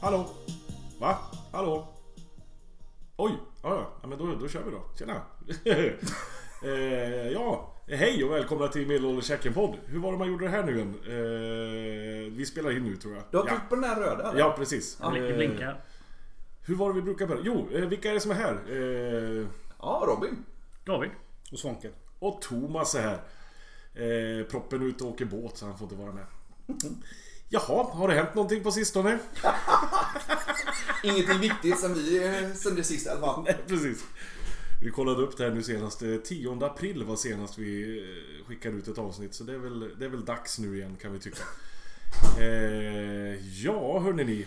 Hallå? Va? Hallå? Oj, ja men då kör vi då. Tjena. Ja, hej och välkomna till Medelålders Häcken podd. Hur var det man gjorde det här nu än? Vi spelar in nu tror jag. Du har klippt på den här röda eller? Ja, precis. Blinkar. Hur var det vi brukar börja? Jo, vilka är det som är här? Ja, Robin. David. Och Svånken. Och Thomas är här. Proppen ut och åker båt så han får inte vara med. Jaha, har det hänt någonting på sistone? Ingenting viktigt som det sista i alla fall. Nej, precis. Vi kollade upp det här nu senast. 10 april var senast vi skickade ut ett avsnitt. Så det är väl dags nu igen kan vi tycka. Ja, hörrni ni.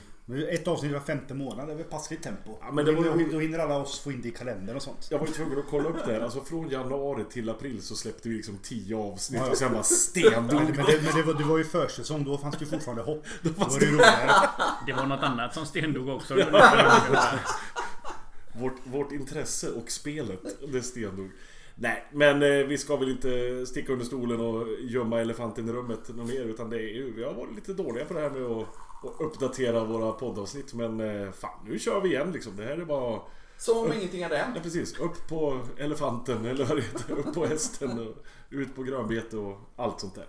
Ett avsnitt var 5:e månad, det var passligt tempo. Ja, men då hinner alla oss få in det i kalendern och sånt. Jag var tvungen att kolla upp det här. Alltså från januari till april så släppte vi liksom 10 avsnitt och sen bara stendog. Men det var ju försäsong, då fanns det ju fortfarande hopp. Det var något annat som stendog också. Vårt intresse och spelet, det stendog. Nej, men vi ska väl inte sticka under stolen och gömma elefanten i rummet någon mer, utan det är ju, vi har varit lite dåliga på det här med att uppdatera våra poddavsnitt, men fan, nu kör vi igen liksom. Det här är bara som om ingenting hade hänt. Ja, precis. Upp på elefanten eller vad det heter, upp på hästen och ut på grönbete och allt sånt där.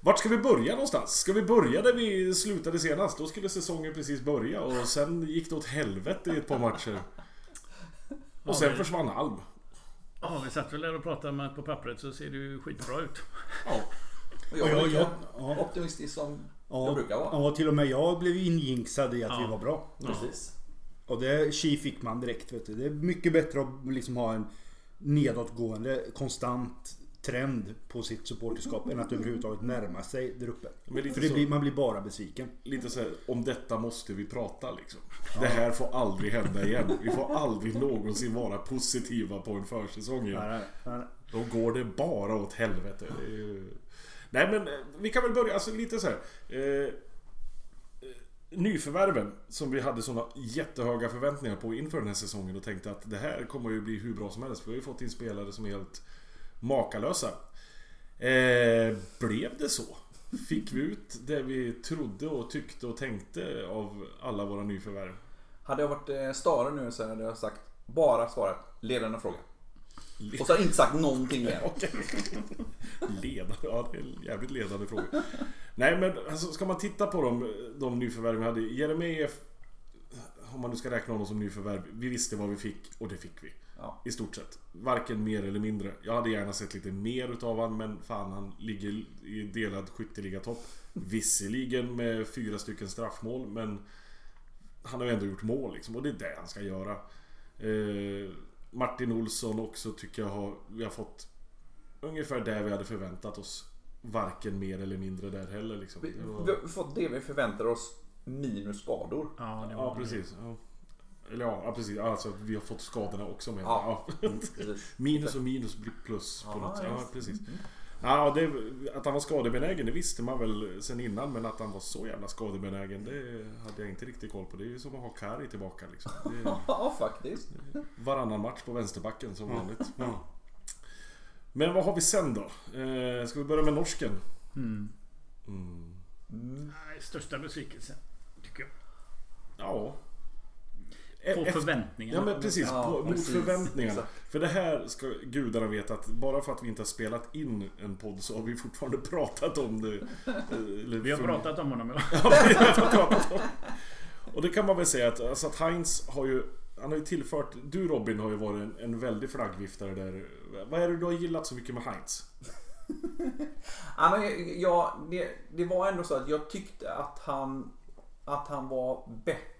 Vart ska vi börja någonstans? Ska vi börja där vi slutade senast? Då skulle säsongen precis börja och sen gick det åt helvete i ett par matcher. Och sen försvann Alm. Ja, vi satt väl där och pratade med på pappret så ser det ju skitbra ut. Ja. Jag är optimistisk som jag brukar vara. Ja, till och med jag blev injinxad i att vi var bra. Precis. Och det fick man direkt, vet du. Det är mycket bättre att liksom ha en nedåtgående, konstant trend på sitt supporterskap än att överhuvudtaget närma sig där uppe. För det blir, man blir bara besviken. Lite så här, om detta måste vi prata liksom. Ja. Det här får aldrig hända igen. Vi får aldrig någonsin vara positiva på en försäsong igen. Nej. Då går det bara åt helvete. Det är ju... Nej, men vi kan väl börja alltså, lite så här. Nyförvärven som vi hade såna jättehöga förväntningar på inför den här säsongen och tänkte att det här kommer ju bli hur bra som helst. För vi har ju fått in spelare som är helt makalösa. Blev det så? Fick vi ut det vi trodde och tyckte och tänkte av alla våra nyförvärv? Hade jag varit stare nu så hade jag sagt bara svarat ledande fråga. Och så har jag inte sagt någonting mer. Okay. Ledande, ja det är en jävligt ledande fråga. Nej men alltså, ska man titta på de nyförvärv vi hade. Jeremy, om man nu ska räkna honom som nyförvärv. Vi visste vad vi fick och det fick vi. Ja. I stort sett, varken mer eller mindre. Jag hade gärna sett lite mer utav han, men fan, han ligger i delad skytteliga topp. Visserligen med 4 stycken straffmål, men han har ju ändå gjort mål liksom, och det är det han ska göra. Martin Olsson också tycker jag vi har fått ungefär det vi hade förväntat oss. Varken mer eller mindre där heller liksom. Vi har fått det vi förväntade oss minus skador. Ja precis, ja. Eller ja, precis. Alltså, vi har fått skadorna också med. Ja. Minus och minus blir plus på något. Ja, precis. Ja, att han var skadebenägen, det visste man väl sen innan. Men att han var så jävla skadebenägen, det hade jag inte riktigt koll på. Det är ju som att ha Kari tillbaka liksom. Ja, faktiskt. Varannan match på vänsterbacken som vanligt. Ja. Men vad har vi sen då? Ska vi börja med norsken? Nej, största besvikelse, tycker jag. Ja. På förväntningarna. Ja men precis, mot förväntningarna. För det här ska gudarna veta att bara för att vi inte har spelat in en podd så har vi fortfarande pratat om det. Vi har pratat om honom. Ja, vi har pratat om. Och det kan man väl säga att, alltså att Heinz har ju tillfört. Du Robin har ju varit en väldig flaggviftare där. Vad är det du har gillat så mycket med Heinz? Det var ändå så att jag tyckte att han var bättre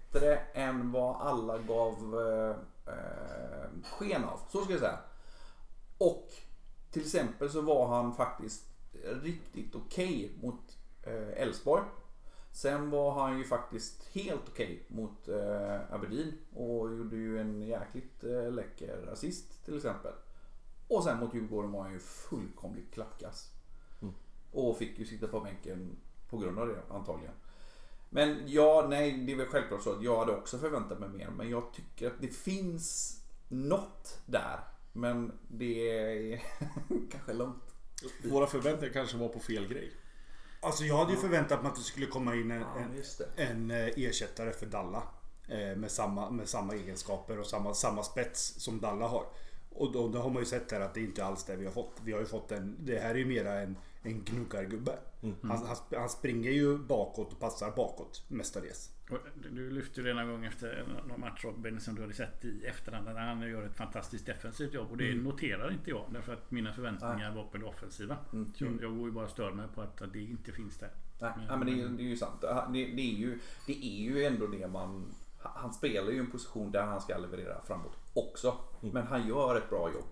än vad alla gav sken av, så ska jag säga. Och till exempel så var han faktiskt riktigt okej mot Elfsborg. Sen var han ju faktiskt helt okej mot Aberdeen och gjorde ju en jäkligt läcker assist till exempel. Och sen mot Djurgården var han ju fullkomligt klappkass och fick ju sitta på bänken på grund av det antagligen. Men det är väl självklart så att jag hade också förväntat mig mer. Men jag tycker att det finns något där. Men det är kanske långt. Våra förväntningar kanske var på fel grej. Alltså jag hade ju förväntat mig att det skulle komma in en ersättare för Dalla med samma egenskaper och samma spets som Dalla har. Och då har man ju sett här att det är inte alls det vi har fått. Vi har ju fått det här är ju mera en gnuggargubbe. Mm-hmm. Han springer ju bakåt och passar bakåt mestadels. Du lyfter det en gång efter någon match Robin som du hade sett i efterhand när han gör ett fantastiskt defensivt jobb och det noterar inte jag därför att mina förväntningar var på det offensiva. Mm. Så jag går ju bara och stör mig på att det inte finns där. Nej, men det är ju sant. Det är ju ändå det man... Han spelar ju en position där han ska leverera framåt också. Mm. Men han gör ett bra jobb.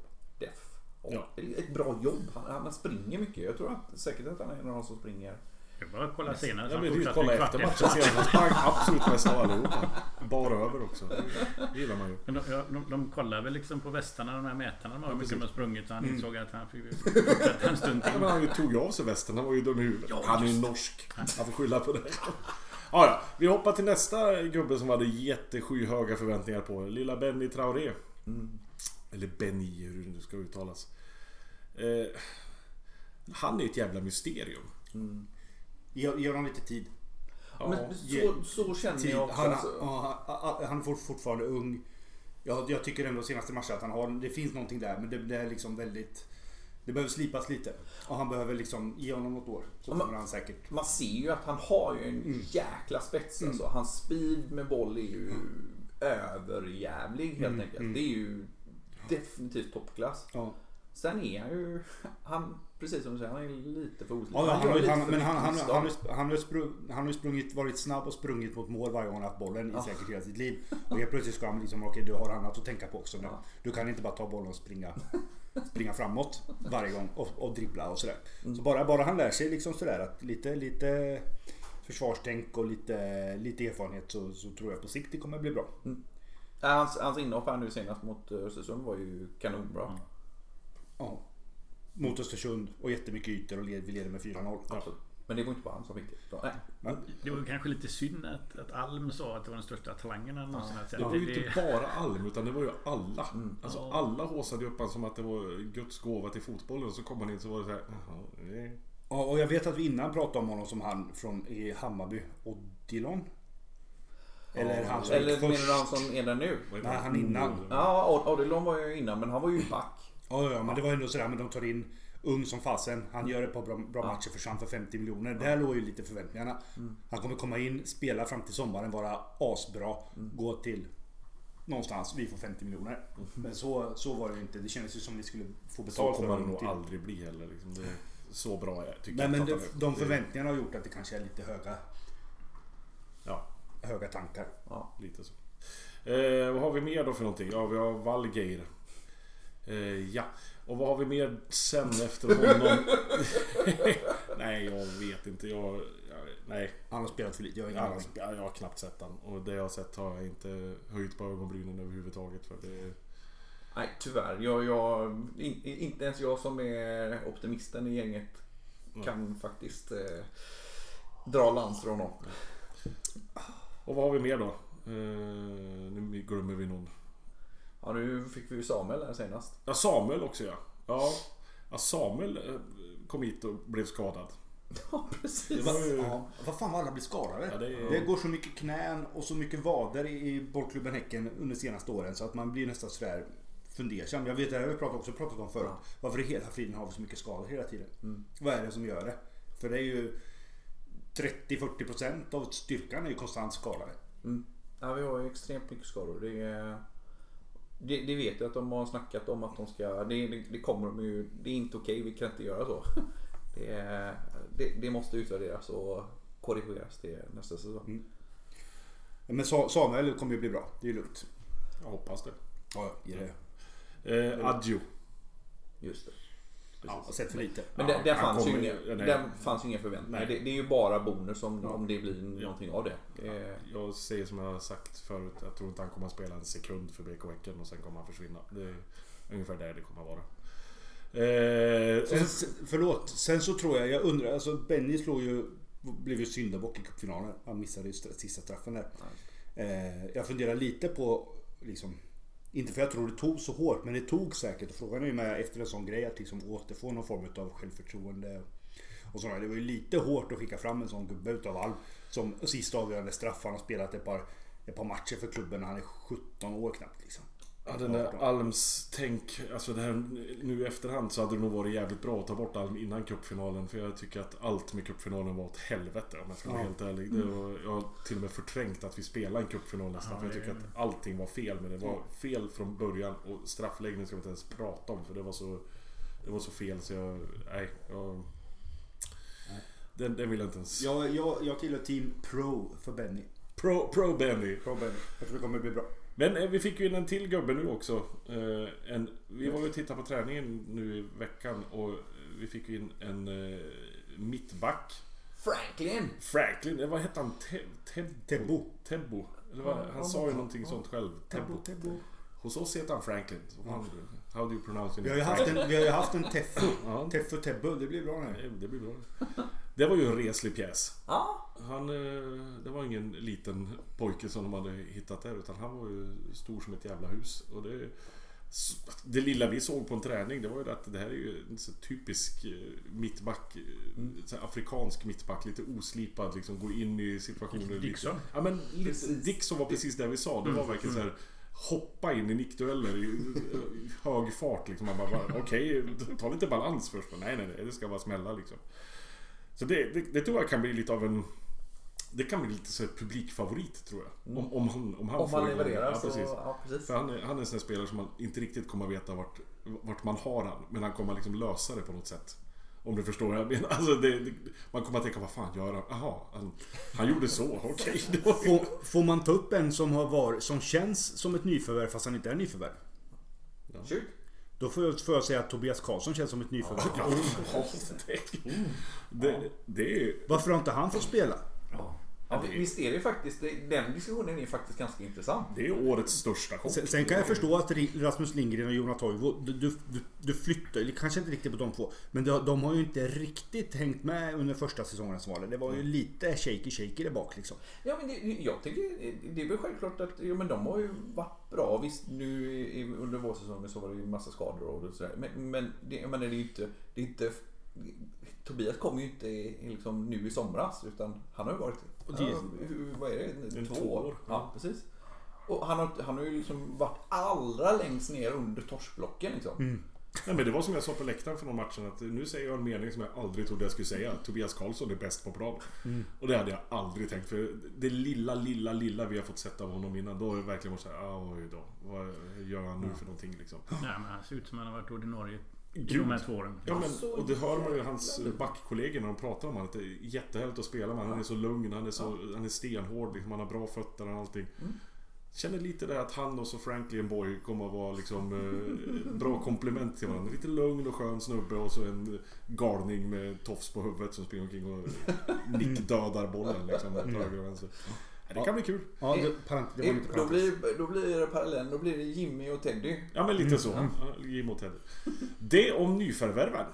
Ett bra jobb. Han springer mycket. Jag tror säkert att han är en av de som springer. Jag bara kolla senare. Jag vill kolla efter matchen senare. Absolut mest av allihopa. Bara över också. Det gillar man ju. Men de kollar väl liksom på västarna, de här mätarna. De har mycket som har sprungit så han insåg att han fick en stund till. Men han tog av sig västarna. Han var ju dum i huvudet. Han är norsk. Han får skylla på det. Ja, vi hoppar till nästa gubbe som hade jätteskyhöga förväntningar på. Lilla Benny Traore. Mm. Eller Benny, hur det ska uttalas. Han är ett jävla mysterium. Mm. Ger honom lite tid. Ja, men så känner tid. Jag också. Han är fortfarande ung. Jag tycker ändå senaste matchen att han har, det finns någonting där, men det är liksom väldigt... Det behöver slipas lite. Och han behöver liksom ge honom något år. Så kommer han säkert. Man ser ju att han har ju en jäkla spets. Alltså. Hans speed med boll är ju överjävlig helt enkelt. Det är ju definitivt toppklass. Ja. Sen är han ju... Han, precis som du säger, han är lite för oslipad. Ja, han har ju sprungit, varit snabb och sprungit mot mål varje gång han haft bollen i säkert hela sitt liv. Och jag plötsligt ska han liksom, okej, du har annat att tänka på också. Ja. Du kan inte bara ta bollen och springa framåt varje gång och dribbla och sådär. Så bara han lär sig liksom sådär att lite försvarstänk och lite erfarenhet så tror jag på sikt det kommer bli bra. Mm. Hans inhopp här nu senast mot Östersund var ju kanonbra. Mm. Ja. Mot Östersund och jättemycket ytor och vi leder med 4-0. Ja. Men det var inte bara han som fick det. Nej. Det var kanske lite synd att Alm sa att det var den största talangen eller någonsin. Ja. Det var ju inte bara Alm utan det var ju alla. Mm. Alltså alla håsade upp han som att det var Guds gåva till fotbollen och så kom han in så var det så här. Ja, och jag vet att vi innan pratade om honom som han från Hammarby och Odilon. Eller menar han som är där nu? Nej, han innan. Ja, Odilon var ju innan men han var ju back. Ja, men det var ändå sådär, men de tar in ung som fasen, han gör ett par bra matcher för 50 miljoner, där låg ju lite förväntningarna. Han kommer komma in, spela fram till sommaren, vara asbra, gå till någonstans, vi får 50 miljoner. Men så var det ju inte, det kändes ju som vi skulle få betalt för det. Så kommer det nog aldrig bli heller, liksom. Det är så bra jag tycker. Nej, men de förväntningarna har gjort att det kanske är lite höga tankar. Ja, lite så. Vad har vi mer då för någonting? Ja, vi har Valgeir. Ja, och vad har vi mer sen efter honom? Nej, jag vet inte. Nej. Han har spelat för lite. Jag har knappt sett han. Och det jag har sett har jag inte höjt på ögonbrynen överhuvudtaget. För det... Nej, tyvärr. Inte ens jag som är optimisten i gänget kan faktiskt dra lans från honom. Och vad har vi mer då? Nu glömmer vi någon. Ja, nu fick vi ju Samuel här senast. Ja, Samuel också, ja. Ja, Samuel kom hit och blev skadad. Ja, precis. Vad fan var alla blir skadade? Ja, det går så mycket knän och så mycket vader i bollklubben Häcken under senaste åren så att man blir nästan sådär fundersam. Jag vet, det har vi pratat om förut. Varför i hela friden har vi så mycket skador hela tiden? Mm. Vad är det som gör det? För det är ju 30-40% av styrkan är ju konstant skadade. Mm. Ja, vi har ju extremt mycket skador. Det vet jag att de har snackat om att de ska... Det kommer de ju... Det är inte okej, vi kan inte göra så. Det måste utvärderas och korrigeras till nästa säsong. Mm. Men Samuel kommer ju bli bra, det är ju lugnt. Jag hoppas det. Ja, det. Adjo. Just det. Ja, sett för lite. Men det fanns ju ingen förväntning. Det är ju bara bonus om det blir någonting av det. Jag säger som jag har sagt förut, jag tror inte han kommer att spela en sekund för BK Häcken och sen kommer han försvinna. Det är ungefär där det kommer att vara. Sen så tror jag undrar, alltså Benny blev ju syndabock i cupfinalen. Han missade ju sista straffen där. Jag funderar lite på liksom, inte för jag tror det tog så hårt, men det tog säkert. Frågan är ju med efter en sån grej att liksom återfå någon form av självförtroende och sådär. Det var ju lite hårt att skicka fram en sån gubbe utav Alm som sista avgörande straffan har spelat ett par matcher för klubben när han är 17 år knappt liksom. Ja, den där Alms tänk, alltså det här nu i efterhand så hade det nog varit jävligt bra att ta bort Alm innan cupfinalen, för jag tycker att allt med cupfinalen var åt helvete om jag ska vara helt ärlig. Jag har till och med förträngt att vi spelade en cupfinal nästan, för jag tycker att allting var fel, men det var fel från början, och straffläggning ska vi inte ens prata om, för det var så fel så jag vill jag inte ens. Jag tillhör team pro för Benny. Pro Benny. Jag tror det kommer bli bra. Men vi fick ju in en till gubbe nu också. Vi var ju och tittade på träningen nu i veckan, och vi fick in en mittback. Franklin, vad hette han? Tebo. Eller vad? Han sa ju någonting sånt själv. Tebo. Hos oss heter han Franklin. How do you pronounce it? Vi har ju haft en Tebo. Det blir bra nu. Det var ju en reslig pjäs. Det var ingen liten pojke som de hade hittat där, utan han var ju stor som ett jävla hus. Och det lilla vi såg på en träning, det var ju att det här är ju en så typisk mittback, så afrikansk mittback, lite oslipad liksom, går in i situationer. Dixon? Ja, men Dixon var precis där vi sa. Det var verkligen så här, hoppa in i nickdueller i hög fart liksom. Man bara okej, ta lite balans först. Nej, det ska bara smälla liksom. Så det tror jag kan bli lite av en... Det kan bli lite så här publikfavorit, tror jag. Om han levererar. Ja, precis. För han är en sån spelare som man inte riktigt kommer att veta vart man har han. Men han kommer liksom lösa det på något sätt. Om du förstår vad jag menar. Alltså man kommer att tänka, vad fan gör han? Aha, han gjorde så. Okej. Får man ta upp en som känns som ett nyförvärv fast han inte är nyförvärv? Ja. Sure. Då får jag säga att Tobias Karlsson känns som ett nyförvärv. Varför har inte han fått spela? Ja, visst är det faktiskt, den diskussionen är faktiskt ganska intressant. Det är årets största chock. Sen kan jag förstå att Rasmus Lindgren och Jonas Henriksson, du flyttar, kanske inte riktigt på de två, men de har ju inte riktigt hängt med under första säsongens val. Det var ju lite shaky där bak liksom. Ja, men jag tycker det är väl självklart att men de har ju varit bra. Visst, nu under vårsäsongen så var det ju en massa skador och sådär. Men det är ju inte Tobias kom ju inte liksom nu i somras, utan han har ju varit vad är det? 2 år. Ja, precis. Och han har ju liksom varit allra längst ner under torsblocken liksom. Nej, men det var som jag sa på läktaren för någon matchen, att nu säger jag en mening som jag aldrig trodde jag skulle säga. Tobias Karlsson är bäst på plan. Och det hade jag aldrig tänkt, för det lilla vi har fått sätta av honom innan, då är det verkligen så här, oj då, vad gör han nu för någonting liksom? Nej, men han ser ut som han har varit ordinarie. Ja, men, och det hör man ju hans backkollegor när de pratar om att det är jättehärligt att spela med. Han är så lugn, han är stenhård liksom, han har bra fötter och allting. Känner lite där att han och så Franklin Boy kommer att vara liksom, bra komplement till varandra. Lite lugn och skön snubbe, och så en galning med tofs på huvudet som springer omkring och nickdödar bollen liksom, det kan bli kul. Ja, då blir det parallellen. Då blir det Jimmy och Teddy. Ja, men lite så. Jimmy och Teddy. Det om nyförvärven.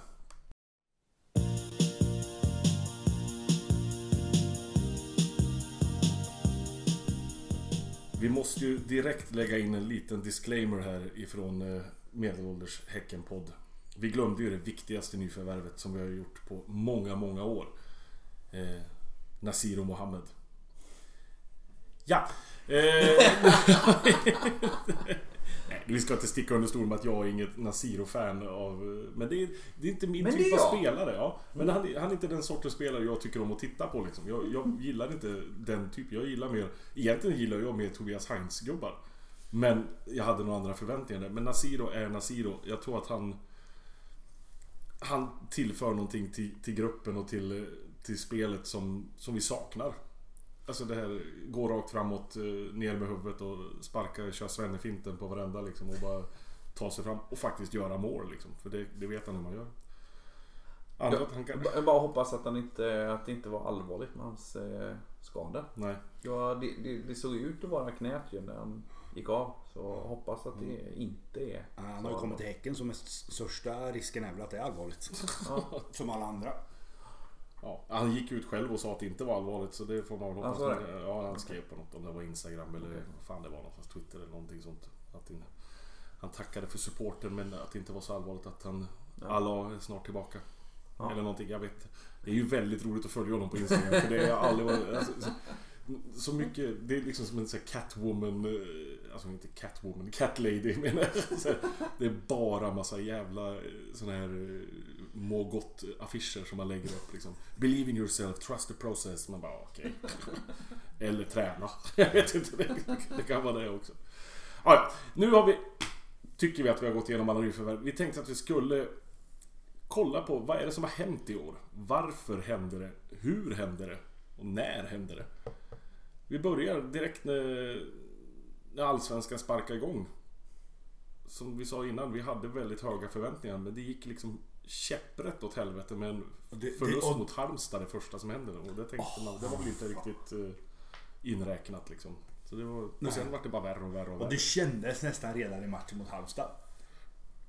Vi måste ju direkt lägga in en liten disclaimer här ifrån Medelålders Häcken podd. Vi glömde ju det viktigaste nyförvärvet som vi har gjort på många, många år. Nasir och Mohammed. Ja. Nej, vi ska inte sticka under stol med att jag är inget Nasiro-fan av, men det är inte min typ av spelare. Ja. Men han är inte den sortens spelare jag tycker om att titta på liksom. Jag gillar inte den typ. Egentligen gillar jag mer Tobias Heinz gubbar. Men jag hade några andra förväntningar där. Men Nasiro är Nasiro. Jag tror att han tillför någonting till gruppen och till spelet som vi saknar. Alltså det här, går rakt framåt, ner med huvudet och sparkar, kör svennefinten på varenda liksom, och bara ta sig fram och faktiskt göra mål liksom, för det vet han hur man gör. Jag bara hoppas att det inte var allvarligt med hans skada. Nej. Ja, det såg ut att vara knät ju när han gick av, så hoppas att det inte är. Han har ju kommit till Häcken, som är största risken är väl att det är allvarligt. Ja. Som alla andra. Ja, han gick ut själv och sa att det inte var allvarligt, så det får man väl hoppas. Han skrev på något, om det var Instagram eller fan det var någonstans, Twitter eller någonting sånt, att han tackade för supporten, men att det inte var så allvarligt, att han alla är snart tillbaka. Ja. Eller någonting, jag vet. Det är ju väldigt roligt att följa honom på Instagram för det är aldrig alltså, så mycket, det är liksom som en sån här Catwoman, alltså inte Catwoman, Catlady menar jag. Det är bara massa jävla sån här må gott affischer som man lägger upp liksom. Believe in yourself, trust the process, man bara okej. Okay. Eller träna. Jag vet inte, det kan vara det också. Ja, nu har vi, tycker vi att vi har gått igenom alla nyförvärv. Vi tänkte att vi skulle kolla på vad är det som har hänt i år? Varför hände det? Hur hände det? Och när hände det? Vi börjar direkt när Allsvenskan sparkar igång. Som vi sa innan, vi hade väldigt höga förväntningar, men det gick liksom käpprätt åt helvete med en förlust mot Halmstad, det första som hände. Och det tänkte man, det var väl inte riktigt inräknat liksom. Så det var, och sen var det bara värre och värre och värre. Och det kändes nästan redan i matchen mot Halmstad.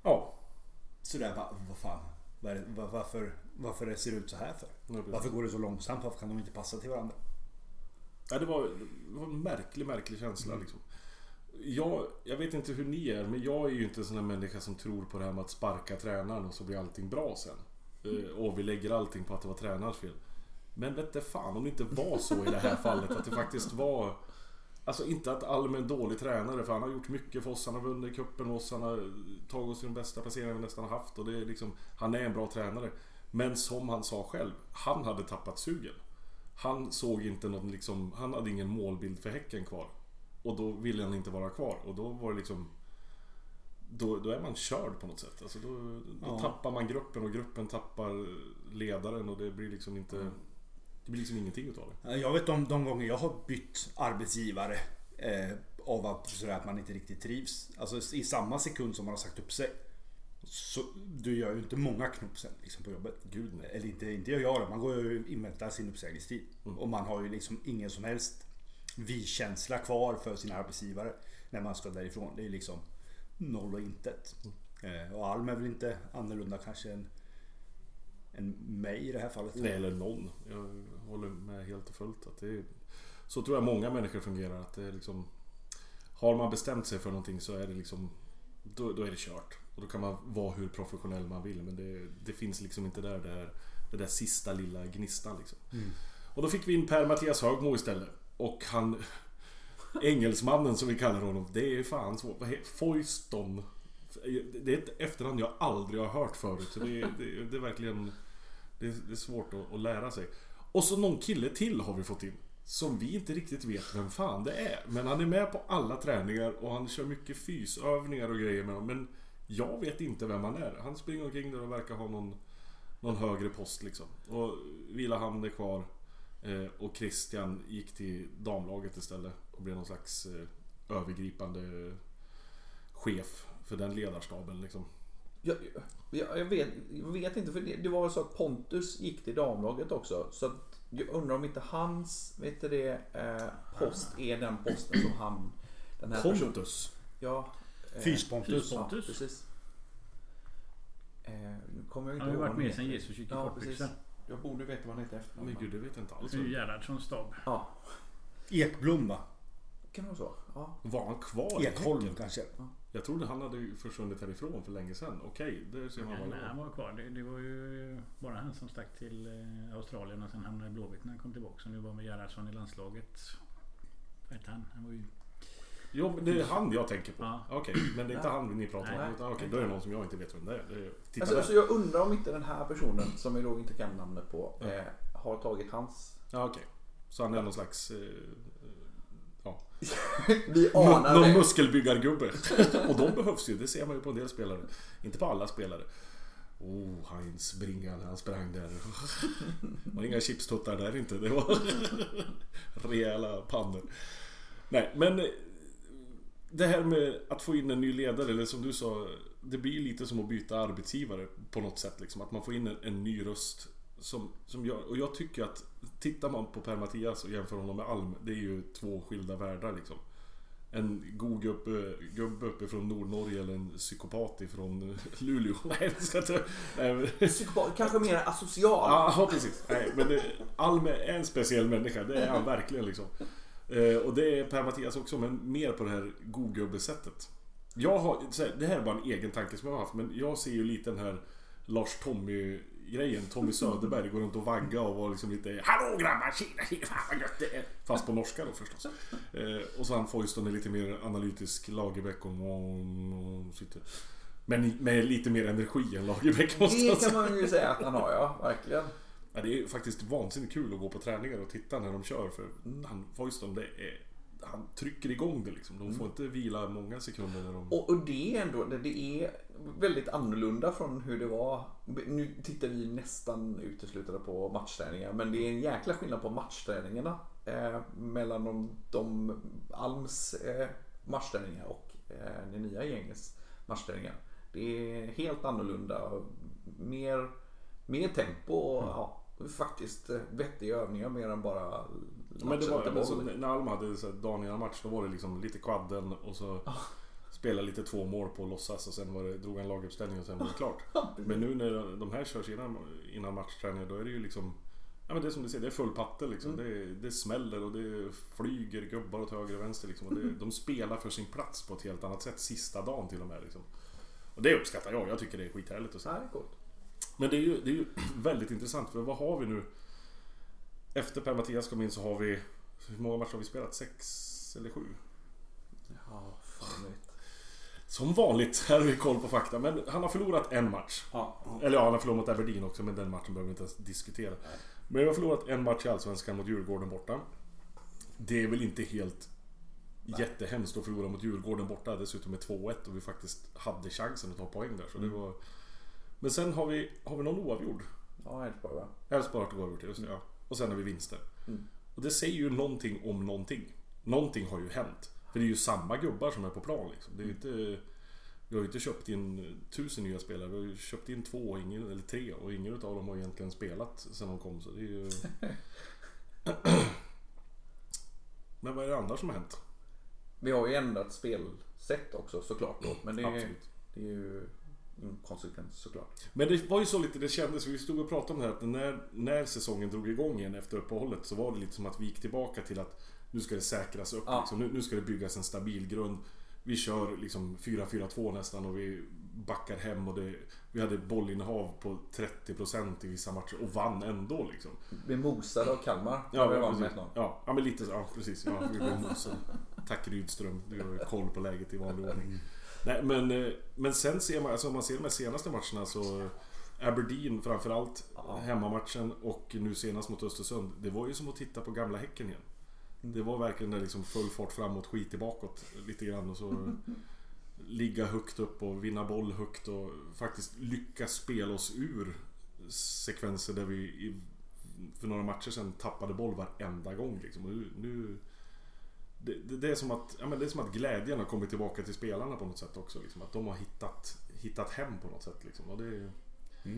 Ja. Så där bara, vad fan, varför det ser ut så här för? Ja, varför går det så långsamt? Varför kan de inte passa till varandra? Ja, det var en märklig känsla liksom. Jag vet inte hur ni är, men jag är ju inte en sån här människa som tror på det här med att sparka tränaren och så blir allting bra sen. Och vi lägger allting på att det var tränarens fel. Men vet du fan, om det inte var så i det här fallet, att det faktiskt var, alltså inte att Alm är en dålig tränare, för han har gjort mycket för oss, han har vunnit cupen och han har tagit oss till den bästa placeringen vi nästan har haft, och det är liksom, han är en bra tränare. Men som han sa själv, han hade tappat sugen. Han såg inte någon liksom, han hade ingen målbild för Häcken kvar. Och då ville han inte vara kvar. Och då var det liksom, då är man körd på något sätt. Alltså då tappar man gruppen, och gruppen tappar ledaren, och det blir liksom inte, det blir liksom ingenting utav det. Jag vet om de gånger jag har bytt arbetsgivare av att man inte riktigt trivs. Alltså i samma sekund som man har sagt upp sig, så du gör ju inte många knopsen liksom på jobbet. Gud, nej. Eller inte jag det. Man går ju och inväntar sin uppsägningstid. Och man har ju liksom ingen som helst vi-känsla kvar för sin arbetsgivare när man ska därifrån. Det är liksom noll och intet. Och Alm är väl inte annorlunda kanske än mig i det här fallet. Nej, eller någon. Jag håller med helt och fullt att det är, så tror jag många människor fungerar, att det är liksom, har man bestämt sig för någonting så är det liksom, då är det kört. Och då kan man vara hur professionell man vill, men det finns liksom inte där det där sista lilla gnistan liksom. Och då fick vi in Per-Mathias Högmo istället. Och han, engelsmannen som vi kallar honom, det är fan svårt. Foyston. Det är ett efterhand jag aldrig har hört förut. Så det är verkligen, det är svårt att lära sig. Och så någon kille till har vi fått in, som vi inte riktigt vet vem fan det är. Men han är med på alla träningar, och han kör mycket fysövningar och grejer med dem. Men jag vet inte vem han är. Han springer omkring där och verkar ha någon högre post liksom. Och Vila Hamn är kvar, och Christian gick till damlaget istället och blev någon slags övergripande chef för den ledarstaben liksom. Jag vet inte, för det var så att Pontus gick till damlaget också, så att jag undrar om inte hans, vet du det, post är den posten som han, den här Pontus personen, ja. Fyspontus. Ja, precis. Nu kommer jag inte ihåg. Han har varit med sen Jesus gick i kortbyxor. Jag borde veta vad han heter efter. Men gud, det vet inte alls. Det är ju Järdströms stab. Ja. Ekblom, va? Kan det vara så? Ja. Var han kvar? Ekholm kanske. Ja. Jag trodde han hade försvunnit härifrån för länge sedan. Okej, det ser man väl. Nej, han var kvar. Det var ju bara han som stack till Australien och sen hamnade i Blåvitt när han kom tillbaka. Så nu var med Järdström i landslaget. Vad heter han? Han var ju... Jo, men det är han jag tänker på. Ja. Okej, men det är inte han ni pratar om. Okej, då är det någon som jag inte vet vem det är. Alltså, jag undrar om inte den här personen, som jag då inte kan namnet på, har tagit hans... Ja, okej. Så han är någon slags... ja. Vi anar någon muskelbyggargubbe. Och de behövs ju, det ser man ju på en del spelare. Inte på alla spelare. Heinz bringan, han sprang där. Det var inga chipstuttar där inte. Det var rejäla pannor. Nej, men... Det här med att få in en ny ledare, eller som du sa, det blir lite som att byta arbetsgivare på något sätt liksom, att man får in en ny röst som gör, och jag tycker att tittar man på Per-Mathias och jämför honom med Alm, det är ju två skilda världar liksom. En god gubbe uppe från Nordnorge eller en psykopat ifrån Luleå. Nej, psykopat, kanske mer asocial. Ja, precis. Nej, men Alm är en speciell människa, det är han verkligen liksom. Och det är Per-Mathias också, men mer på det här godgubbesättet. Det här är bara en egen tanke som jag har haft, men jag ser ju lite den här Lars Tommy grejen. Tommy Söderberg går runt och vagga och var liksom lite hallå grabbar, tjena, tjena, vad gött det är. Fast på norska då förstås. Och så han Foyston är lite mer analytisk Lagerbäck och sitter. Men med lite mer energi än Lagerbäck någonstans. Det kan man ju säga att han har, ja, verkligen. Ja, det är faktiskt vansinnigt kul att gå på träningar och titta när de kör. För han Foyston, det är... han trycker igång det liksom. De får inte vila många sekunder när de... och det är ändå, det är väldigt annorlunda från hur det var. Nu tittar vi nästan uteslutande på matchträningar, men det är en jäkla skillnad på matchträningarna mellan de Alms matchträningar och det nya gängets matchträningar. Det är helt annorlunda, mer tempo och ja, faktiskt vettiga övningar mer än bara... Men det var, så när Alm hade så Daniel match, då var det liksom lite kvadden och så spela lite två mål på och låtsas och sen var det, drog en laguppställning och sen var det klart. Men nu när de här körs innan matchträningen, då är det ju liksom, ja men det är som du säger, det är full patte liksom. Det smäller och det flyger gubbar åt höger och vänster liksom. Och de spelar för sin plats på ett helt annat sätt sista dagen till och med liksom. Och det uppskattar jag, tycker det är skithärligt att se. Men det är ju väldigt intressant, för vad har vi nu? Efter Per-Mathias kom in så har vi... hur många matcher har vi spelat? 6 eller 7? Ja, fanligt. Som vanligt, här har vi koll på fakta. Men han har förlorat en match. Ja. Eller ja, han har förlorat mot Aberdeen också, men den matchen behöver vi inte ens diskutera. Nej. Men vi har förlorat en match i Allsvenskan mot Djurgården borta. Det är väl inte helt jättehemskt att förlora mot Djurgården borta. Dessutom med 2-1 och vi faktiskt hade chansen att ta poäng där. Så det var... Men sen har vi någon oavgjord. Ja, Elfsborg va? Elfsborg har oavgjort, just det, ja. Och sen har vi vinster. Och det säger ju någonting om någonting. Någonting har ju hänt. För det är ju samma gubbar som är på plan liksom. Det är ju inte, vi har ju inte köpt in 1000 nya spelare. Vi har ju köpt in 2 eller 3. Och ingen av dem har egentligen spelat sen de kom. Så det är ju... Men vad är det andra som har hänt? Vi har ju ändrat spelsätt också såklart. Men det är ju... konsekvens såklart. Men det var ju så lite, det kändes, vi stod och pratade om det här, att när säsongen drog igång igen efter uppehållet, så var det lite som att vi gick tillbaka till att nu ska det säkras upp liksom. Nu ska det byggas en stabil grund. Vi kör liksom 4-4-2 nästan och vi backar hem och vi hade bollinnehav på 30% i vissa matcher och vann ändå liksom. Vi mosade av Kalmar. Ja, vi vann med någon. Ja, men lite så, ja precis. Ja, vi blev mosade. Tack Rydström, du har koll på läget i vanlig ordning. Nej, men sen ser man, alltså om man ser de här senaste matcherna, så Aberdeen framförallt, hemmamatchen, och nu senast mot Östersund, det var ju som att titta på gamla Häcken igen. Det var verkligen där liksom full fart framåt, skit i bakåt lite grann, och så ligga högt upp och vinna boll högt och faktiskt lyckas spela oss ur sekvenser där vi för några matcher sedan tappade boll varenda gång liksom. Och nu det är som att, ja men det är som att glädjen har kommit tillbaka till spelarna på något sätt också liksom, att de har hittat hem på något sätt liksom, och det är...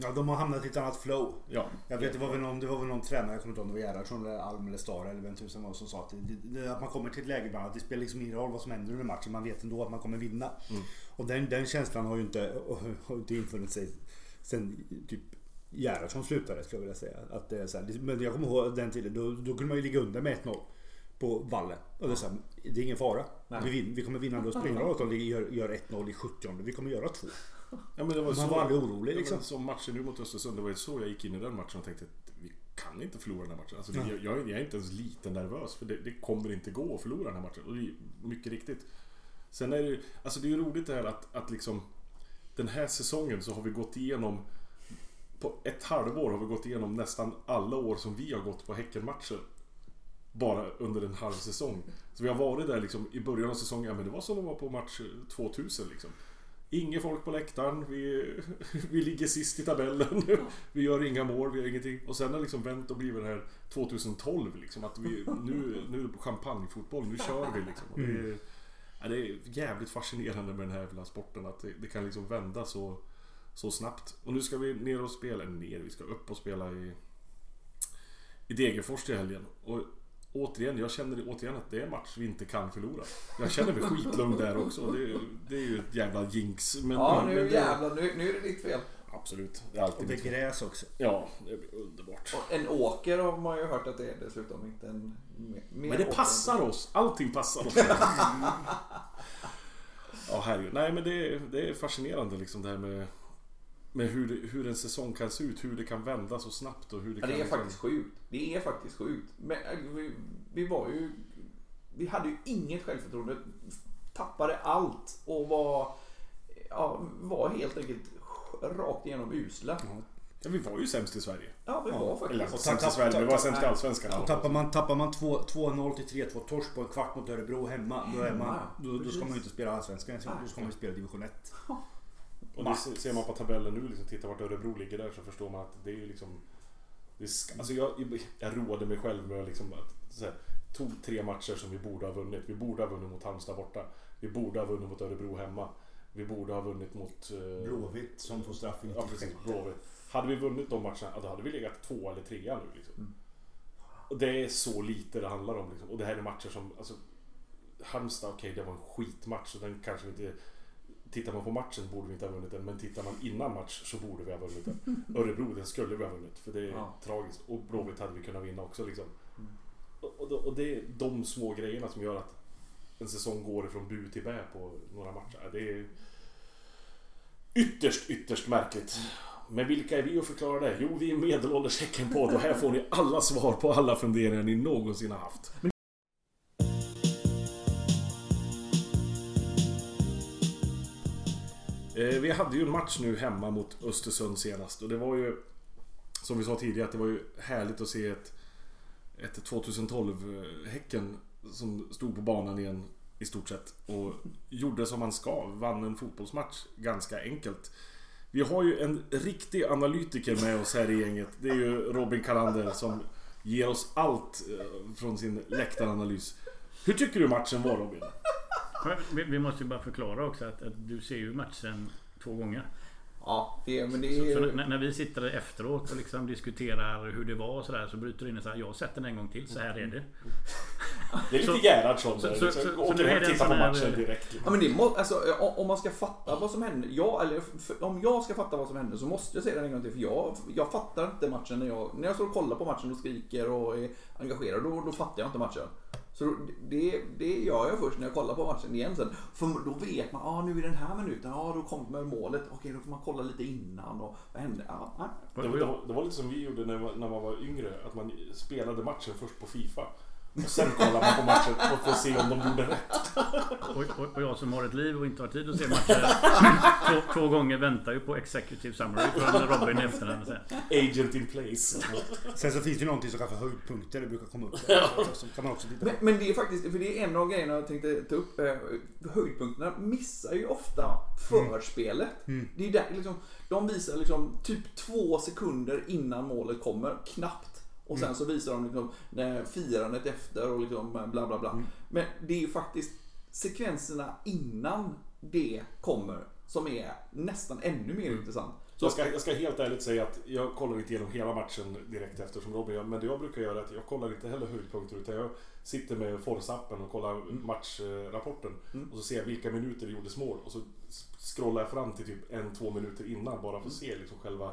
Ja, de har hamnat i ett annat flow. Ja. Jag vet, det var väl någon tränare, jag kommer inte ihåg om det var Järdström eller Alm eller Stara eller vem tusen var, som sa att att man kommer till ett läge bara att det spelar liksom ingen roll vad som händer under matchen, man vet ändå att man kommer vinna. Och den känslan har ju inte infunnit sig sen typ Järdström slutade, skulle jag vilja säga, att det är så här. Men jag kommer ihåg den tiden då kunde man ju ligga under med 1-0 på vallen. Och det är så här, det är ingen fara. Vi kommer vinna, då springer åt och gör 1-0 i 70. Vi kommer göra 2. Ja, men det var man var aldrig orolig liksom. Ja, som matchen nu mot Östersund, det var ju så jag gick in i den matchen och tänkte att vi kan inte förlora den här matchen. Alltså, jag är inte ens lite nervös, för det kommer inte gå att förlora den här matchen. Och det är mycket riktigt. Sen är det, alltså det är ju roligt det här att liksom den här säsongen så har vi gått igenom, på ett halvår har vi gått igenom nästan alla år som vi har gått på Häckenmatcher. Bara under en halv säsong. Så vi har varit där liksom i början av säsongen. Ja, men det var som de var på match 2000 liksom. Inget folk på läktaren. Vi ligger sist i tabellen. Vi gör inga mål, vi gör ingenting. Och sen har liksom vänt och blivit det här 2012 liksom, att vi nu är det på champagnefotboll. Nu kör vi liksom. Och det är jävligt fascinerande med den här jävla sporten, att det kan liksom vända så snabbt. Och nu ska vi ner och spela. Vi ska upp och spela i Degerfors till helgen. Och jag känner att det är en match vi inte kan förlora. Jag känner mig skitlugn där också. Det är ju ett jävla jinx. Men, ja, nu är det ditt fel. Absolut. Det är alltid. Och det är gräs också. Ja, det blir underbart. Och en åker har man ju hört att det är dessutom, inte en... Men det passar oss. Allting passar oss. Ja, herregud. Nej, men det är fascinerande liksom, det här med... Men hur en säsong kan se ut, hur det kan vända så snabbt och hur det, ja, kan... Det är faktiskt sjukt. Det är faktiskt sjukt. Men vi var ju... Vi hade ju inget självförtroende. Tappade allt och var helt enkelt rakt igenom usla. Mm. Ja, vi var ju sämst i Sverige. Ja, vi var faktiskt. Eller, och sämst i Sverige, vi var sämst i Allsvenskan. Ja. Tappar man 2-0 till 3-2 torsk på en kvart mot Örebro hemma, då ska man ju inte spela Allsvenskan, då ska man ju spela Division 1. Och det ser man på tabellen nu, liksom, tittar vart Örebro ligger där, så förstår man att det är ju liksom... Alltså jag råder mig själv med liksom att... Så här, tog 3 matcher som vi borde ha vunnit. Vi borde ha vunnit mot Halmstad borta. Vi borde ha vunnit mot Örebro hemma. Vi borde ha vunnit mot... Bråvitt som får straff. Ja, precis. Bråvitt. Hade vi vunnit de matcherna, då hade vi legat 2 eller 3 nu. Liksom. Mm. Och det är så lite det handlar om. Liksom. Och det här är matcher som... Alltså, Halmstad, okej, det var en skitmatch. Och den kanske inte... Tittar man på matchen borde vi inte ha vunnit den. Men tittar man innan match så borde vi ha vunnit den. Örebro, den skulle vi ha vunnit. För det är tragiskt. Och Bråvitt hade vi kunnat vinna också. Liksom. Mm. Och det är de små grejerna som gör att en säsong går från bu till bä på några matcher. Det är ytterst märkligt. Men vilka är vi att förklara det? Jo, vi är Medelålders Häcken podd och här får ni alla svar på alla funderingar ni någonsin har haft. Vi hade ju en match nu hemma mot Östersund senast. Och det var ju, som vi sa tidigare, att det var ju härligt att se ett 2012-Häcken som stod på banan igen i stort sett och gjorde som man ska, vann en fotbollsmatch ganska enkelt. Vi har ju en riktig analytiker med oss här i gänget. Det är ju Robin Kalander som ger oss allt från sin läktaranalys. Hur tycker du matchen var, Robin? Vi måste ju bara förklara också att du ser ju matchen 2 gånger. Ja, men det är... så när vi sitter efteråt och liksom diskuterar hur det var och sådär, så bryter det in och säger, jag har sett den en gång till, så här är det. Det är lite Gerhardsson. Och du kan titta på matchen direkt. Ja, men det är, alltså, om man ska fatta vad som hände, om jag ska fatta vad som hände så måste jag se den en gång till. För jag fattar inte matchen. När jag står och kollar på matchen och skriker och är engagerad, då fattar jag inte matchen. Så det gör jag först när jag kollar på matchen igen sen. För då vet man, nu är den här minuten, då kommer målet. Okej, då får man kolla lite innan och vad hände? Det var lite som vi gjorde när man var yngre, att man spelade matchen först på FIFA. Och sen kollar man på matchen för att se om de gjorde rätt. Och jag som har ett liv och inte har tid att se matcher 2 gånger väntar ju på executive summary från Robin efter sen. Agent in place. Sen så finns det ju någonting som kan få höjdpunkter, det brukar komma upp. Kan man också titta på. Men det är faktiskt, för det är en av grejerna jag tänkte ta upp, höjdpunkterna missar ju ofta förspelet. Mm. Det är där, liksom, de visar liksom typ 2 sekunder innan målet kommer, knappt. Och sen så visar de liksom firandet efter och liksom bla bla bla. Mm. Men det är ju faktiskt sekvenserna innan det kommer som är nästan ännu mer intressant. Så jag ska helt ärligt säga att jag kollar inte igenom hela matchen direkt efter som Robin gör. Men det jag brukar göra är att jag kollar inte heller höjdpunkter, utan jag sitter med Force-appen och kollar matchrapporten. Och så ser jag vilka minuter det gjordes mål. Och så scrollar jag fram till typ 1-2 minuter innan bara för att se liksom själva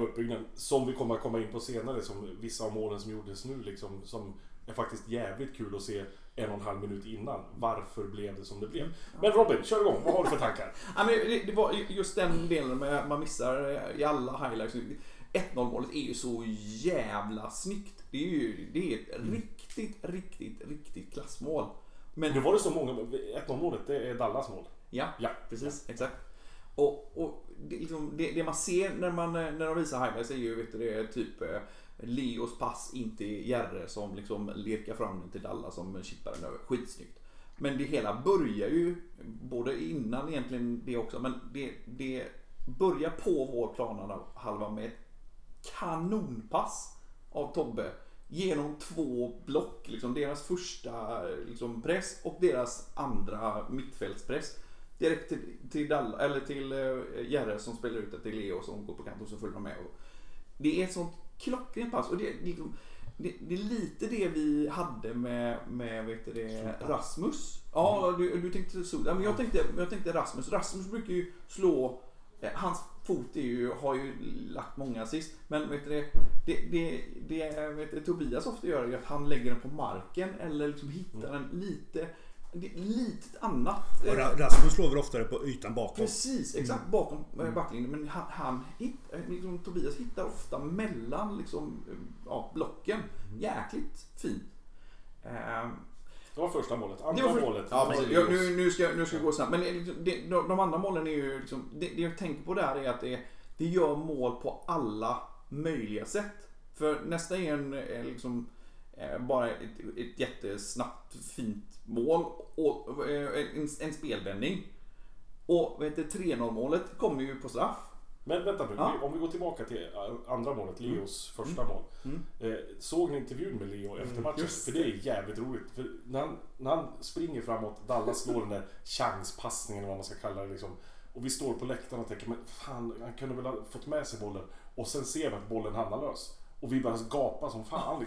uppbyggnaden, som vi kommer att komma in på senare, som vissa av målen som gjordes nu liksom, som är faktiskt jävligt kul att se 1,5 minut innan. Varför blev det som det blev? Men Robin, kör igång, vad har du för tankar? Ja, men det var just den delen man missar i alla highlights. 1-0-målet är ju så jävla snyggt. Det är ett riktigt klassmål. Men nu var det så många, 1-0-målet, det är Dallas mål. Ja, precis, exakt. Och det man ser när de visar highlights är ju, vet du, det är typ Leos pass in till Gerre som liksom lekar fram den till Dalla som chippar den över. Skitsnyggt. Men det hela börjar ju både innan egentligen det också, men det börjar på vår planhalva med ett kanonpass av Tobbe genom 2 block, liksom deras första liksom press och deras andra mittfältspress. Direkt till Dalla, eller till Gerre som spelar ut det till Leo som går på kant och så följer de med. Det är ett sånt klockrent pass och det är lite det vi hade med vet du det, Rasmus. Ja, du tänkte så. Men jag tänkte Rasmus. Rasmus brukar ju slå, hans fot har ju lagt många assist, men vet du det vet du, Tobias ofta gör ju att han lägger den på marken eller liksom hittar den lite lite annat. Rasmus slår väl oftare på ytan bakom. Precis, exakt bakom backlinjen. Men han Tobias hittar ofta mellan blocken. Jäkligt fint. Det var första målet, andra målet. Ja, nu ska jag gå snabbt. Men de andra målen är ju det jag tänker på där är att det gör mål på alla möjliga sätt. För nästa är bara ett jättesnabbt fint mål och en spelvändning. Och 3-0 målet kommer ju på straff. Men vänta nu, om vi går tillbaka till andra målet, Leos första mål. Såg ni intervjun med Leo efter matchen? Just. För det är jävligt roligt. För när han springer framåt, Dalla slår den där chanspassningen, vad man ska kalla det och vi står på läktaren och tänker, men fan, han kunde väl ha fått med sig bollen. Och sen ser vi att bollen hamnar lös. Och vi bara gapar som fan.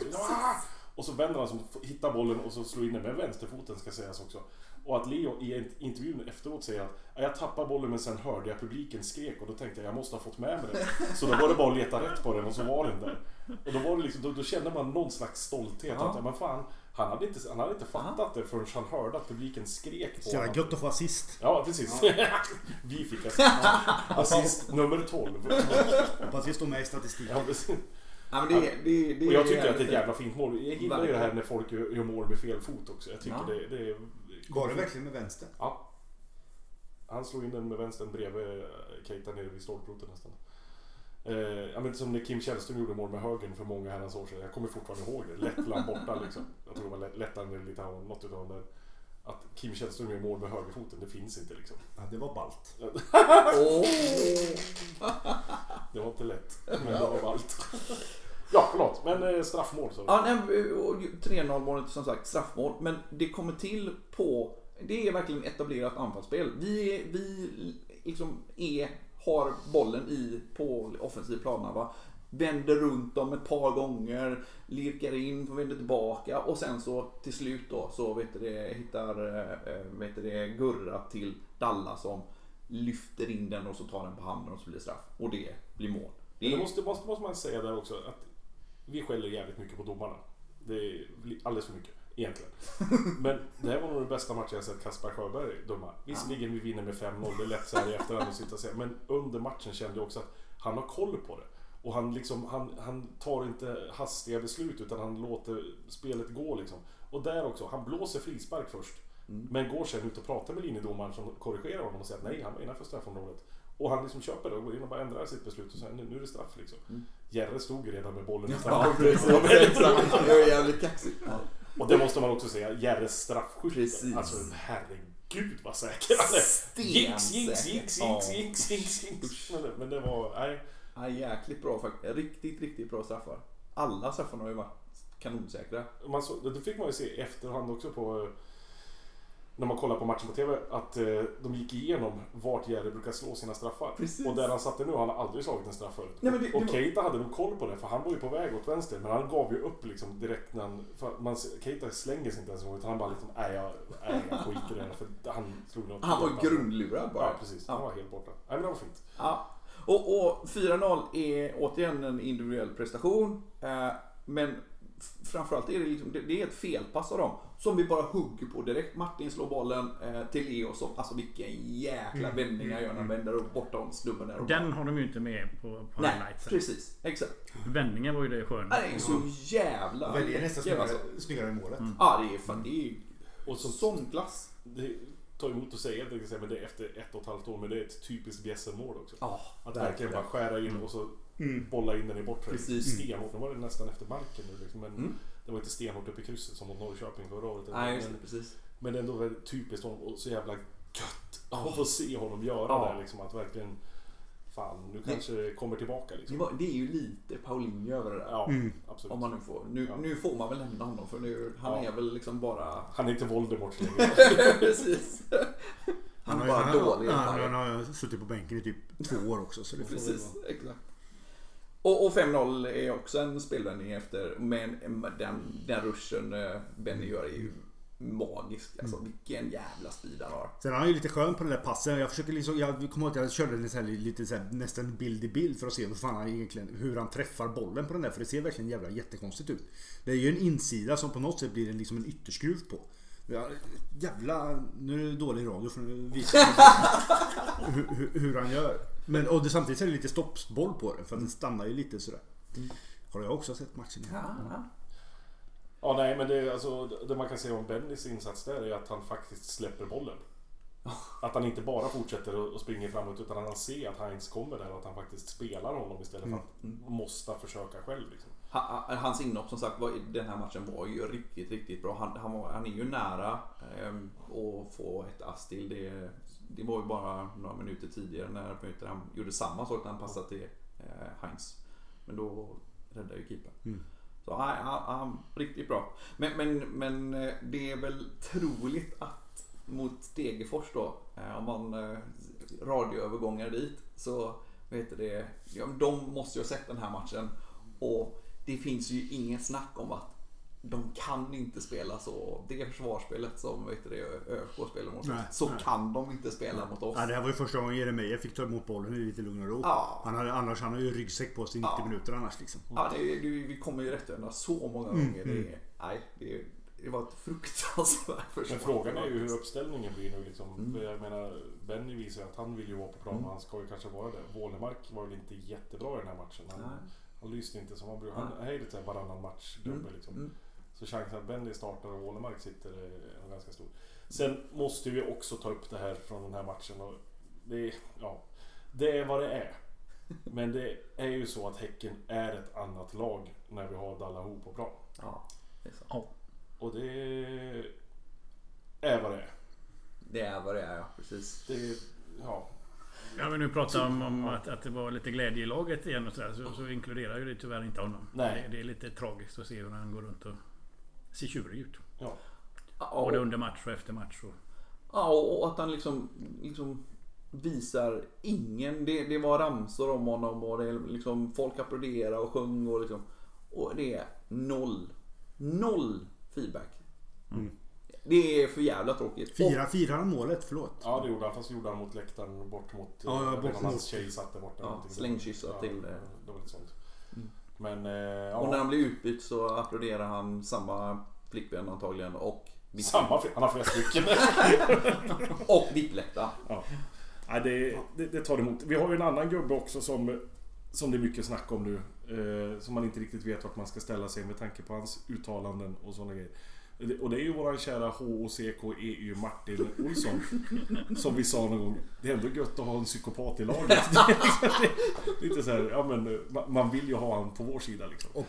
Och så vänder han som hittar bollen och så slår in den med vänsterfoten, ska sägas också. Och att Leo i intervjun efteråt säger att jag tappar bollen men sen hörde jag publiken skrek och då tänkte jag måste ha fått med mig den. Så då var det bara att leta rätt på den och så var den där. Och då var det då kände man någon slags stolthet att men fan, han hade inte fattat det förrän han hörde att publiken skrek på. Så jävla gött att få assist. Ja, precis. Ja. Vi fick assist. Assist nummer 12. Hoppas vi står med i statistiken. Ja, men det och jag tycker att det är ett jävla fint mål. Jag gillar ju det här när folk gör mål med fel fot också. Jag tycker det är går det verkligen med vänster? Ja. Han slog in den med vänstern bredvid Keita nere vid stolproten nästan. Men som när Kim Källström gjorde mål med högern för många herrans år sedan. Jag kommer fortfarande ihåg det. Lettland borta Jag tror det var Lettland eller Litauen, något utav det. Att Kim Källström gör mål med högerfoten, det finns inte Ja, det var ballt. Det var inte lätt, men det var ballt. Ja, förlåt. Men straffmål så. Ja, 3-0 målet som sagt, straffmål. Men det kommer till på, det är verkligen etablerat anfallsspel. Vi har bollen på offensiv planen, va? Vänder runt dem ett par gånger, lirkar in, vänder tillbaka och sen så till slut då så hittar Gurra till Dalla som lyfter in den och så tar den på handen och så blir straff. Och det blir mål. Det måste man säga där också att vi skäller jävligt mycket på domarna. Det är alldeles för mycket egentligen. Men det här var nog den bästa matchen jag sett Kasper Sjöberg döma. Visserligen vi vinner med 5-0, det är lätt så här i efterhand att sitta och säga. Men under matchen kände jag också att han har koll på det. Och han tar inte hastiga beslut utan han låter spelet gå Och där också, han blåser frispark först. Men går sen ut och pratar med linjedomaren som korrigerar honom och säger att nej, han var innanför straffområdet. Och han köper det och går in och bara ändrar sitt beslut och säger nu är det straff Gerre stod redan med bollen i straffområdet. Ja, det var jävligt kaxigt. Ja. Och det måste man också säga, Gerres straffskytte. Alltså herregud vad säker han är. Jinx. Men det var, nej. Ja, jäkligt bra faktiskt. Riktigt, riktigt bra straffar. Alla straffarna har ju varit kanonsäkra. Det fick man ju se efterhand också på när man kollar på matchen på TV att de gick igenom vart Gerre brukar slå sina straffar. Precis. Och där han satte nu har han aldrig slagit en straff förut. Nej, och Keita hade nog koll på det för han var ju på väg åt vänster men han gav ju upp direkt när Keita slänger sig inte ens utan han bara jag skiter i det här för han tror något. Han var grundlurad bara. Ja, precis. Ja. Han var helt borta. Nej, men det var fint. Ja. Och 4-0 är återigen en individuell prestation men framförallt är det det är ett felpass av dem som vi bara hugger på direkt. Martin slår bollen till Leo som, alltså vilken jäkla vändning han gör när han vänder upp bortom snubben där. Den har de ju inte med på highlights. Precis, exakt. Vändningen var ju det sköna. Det är så jävla det är nästan snyggare i målet. Ja, det är fan det är och sån klass. Det tar emot att säga det men det är efter 1,5 år men det är ett typiskt bjässenmål också. Ja, att verkligen bara skära in och så bolla in den i bortre. Precis. Stenhårt, de var det nästan efter marken nu men det var inte stenhårt uppe i krysset som mot Norrköping förra året. Nej, just det, precis. Men ändå väldigt typiskt och så jävla gött att få se honom göra det att verkligen fan, nu kanske det kommer tillbaka Det är ju lite Paulinho över det där. Ja, absolut. Om man nu får. Nu får man väl lämna honom för nu, han är väl bara... Han är inte Voldemort längre. Precis. Han bara dålig. Han har suttit på bänken i typ 2 år också. Så det får precis, exakt. Och 5-0 är också en spelvändning efter. Men den ruschen Benny gör är ju magisk. Alltså vilken jävla speed han har. Sen är han ju lite skön på den där passen. Jag försöker jag kommer ihåg att jag körde den lite nästan bild i bild för att se hur han träffar bollen på den där. För det ser verkligen jättekonstigt ut. Det är ju en insida som på något sätt blir en ytterskruv på. Ja, jävla, nu är det dålig radio för nu visar hur han gör. Men och det samtidigt är det lite stoppsboll på det för att den stannar ju lite sådär. Har jag också sett matchen här. Ja, nej, men det, alltså, det man kan säga om Bennys insats där är att han faktiskt släpper bollen. Att han inte bara fortsätter och springer framåt utan han ser att Heinz kommer där och att han faktiskt spelar honom istället för att måste försöka själv liksom. Hans inhopp som sagt var, den här matchen var ju riktigt, riktigt bra. Han är ju nära att få ett ass till. Det var ju bara några minuter tidigare när han gjorde samma sak när han passade till Heinz. Men då räddade ju keepern. Så han riktigt bra. Men det är väl troligt att mot Degerfors då, om man radioövergångar dit, så vet det, ja, de måste ju ha sett den här matchen. Och det finns ju ingen snack om att de kan inte spela så. Det försvarsspelet som ÖK spelar mot oss, så kan de inte spela mot oss. Nej, det här var ju första gången Jeremie fick ta emot bollen i lite lugn och ro. Annars han har ju ryggsäck på sig 90 minuter annars liksom. Ja, vi kommer ju rättvända så många gånger. Det var ett fruktansvärt försvar. Men frågan är ju hur uppställningen blir nu liksom. För jag menar, Benny visar ju att han vill ju vara på plan, han ska ju kanske vara det. Wålemark var väl inte jättebra i den här matchen. Han lyssnar inte som han brukar. Han är lite varannan match dubbel liksom. Så chansen att Benny startar och Wålemark sitter är ganska stor. Sen måste vi också ta upp det här från den här matchen. Och det är vad det är. Men det är ju så att Häcken är ett annat lag när vi har Dalla på plan. Ja, det är så. Ja. Och det är vad det är. Det är vad det är, ja. Precis. Ja, men nu pratar om att det var lite glädje i laget igen och sådär, så inkluderar ju det tyvärr inte honom. Det är lite tragiskt att se hur han går runt och ser tjurig ut. Både under match och efter match. Och att han liksom visar ingen. Det var ramsor om honom och det liksom folk applåderar och sjöng och liksom. Och det är noll feedback. Det är för jävla tråkigt. Firar han målet, förlåt. Ja, det gjorde han, fast gjorde han mot läktaren bort mot hans tjej satte bort slängkyssar till det var lite sånt. Men och när han blir utbytt så applåderar han samma flickvän antagligen och samma han har flera stycken och vippläkta. Ja. Nej, det tar emot. Vi har ju en annan gubbe också som det är mycket snack om nu, som man inte riktigt vet vart man ska ställa sig med tanke på hans uttalanden och sådana grejer. Och det är ju våran kära HOCKEU Martin Olsson, som vi sa någon gång, det är ändå gött att ha en psykopat i laget. Lite så här, ja, men man vill ju ha han på vår sida liksom.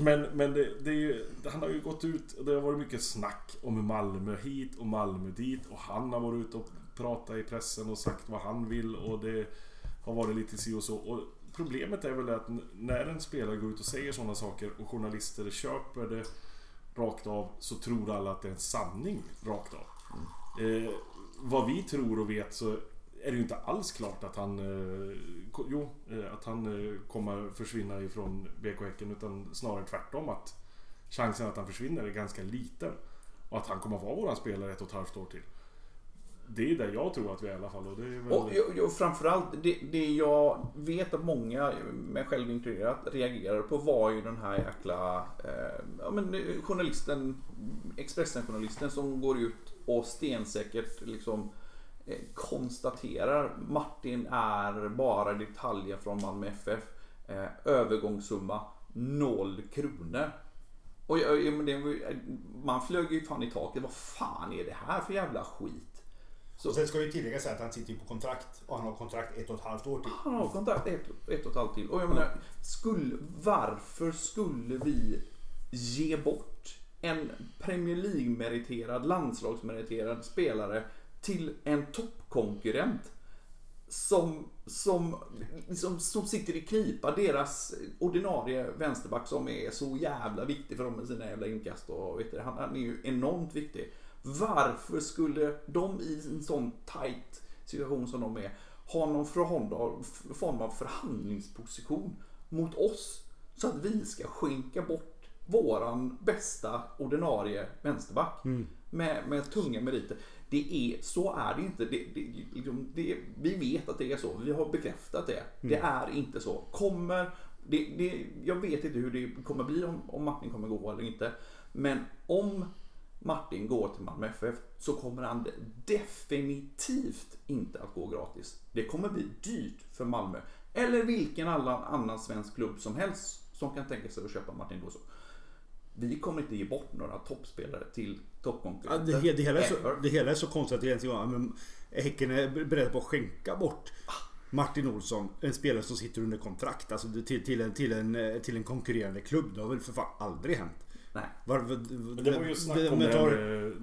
Men det är ju, han har ju gått ut och det har varit mycket snack om Malmö hit och Malmö dit, och han har varit ute och pratat i pressen och sagt vad han vill, och det har varit lite si och så. Och problemet är väl att när en spelare går ut och säger sådana saker och journalister köper det rakt av, så tror alla att det är en sanning rakt av. Vad vi tror och vet, så är det ju inte alls klart att han kommer försvinna ifrån BK Häcken, utan snarare tvärtom, att chansen att han försvinner är ganska liten och att han kommer vara våran spelare 1,5 år till. Det är där jag tror att vi är i alla fall. Och det är väl... och framförallt det jag vet att många, mig själv inkluderat, reagerade på var ju den här jäkla journalisten, Expressen-journalisten, som går ut och stensäkert liksom konstaterar Martin är bara detaljer från Malmö FF, övergångssumma 0 kronor. Och man flög ju fan i taket. Vad fan är det här för jävla skit? Så. Sen ska vi tillägga att han sitter på kontrakt, och han har kontrakt 1,5 år till. Han har kontrakt 1,5 till. Och jag menar, varför skulle vi ge bort en Premier League-meriterad, landslagsmeriterad spelare till en toppkonkurrent som sitter i knipa, deras ordinarie vänsterback som är så jävla viktig för dem med sina jävla inkast och vet du, han är ju enormt viktig. Varför skulle de i en sån tight situation som de är ha någon form av förhandlingsposition mot oss så att vi ska skänka bort våran bästa ordinarie vänsterback med tunga meriter? Det är, så är det inte. Vi vet att det är så. Vi har bekräftat det. Det är inte så. Jag vet inte hur det kommer bli om Martin kommer gå eller inte. Men om Martin går till Malmö FF så kommer han definitivt inte att gå gratis. Det kommer bli dyrt för Malmö eller vilken annan svensk klubb som helst som kan tänka sig att köpa Martin Olsson. Vi kommer inte ge bort några toppspelare till toppkonkurrenter. Ja, det hela är så konstigt att egentligen Häcken är beredd på att skänka bort Martin Olsson, en spelare som sitter under kontrakt, alltså till en konkurrerande klubb. Det har väl för fan aldrig hänt. Nej. Men det var ju snack om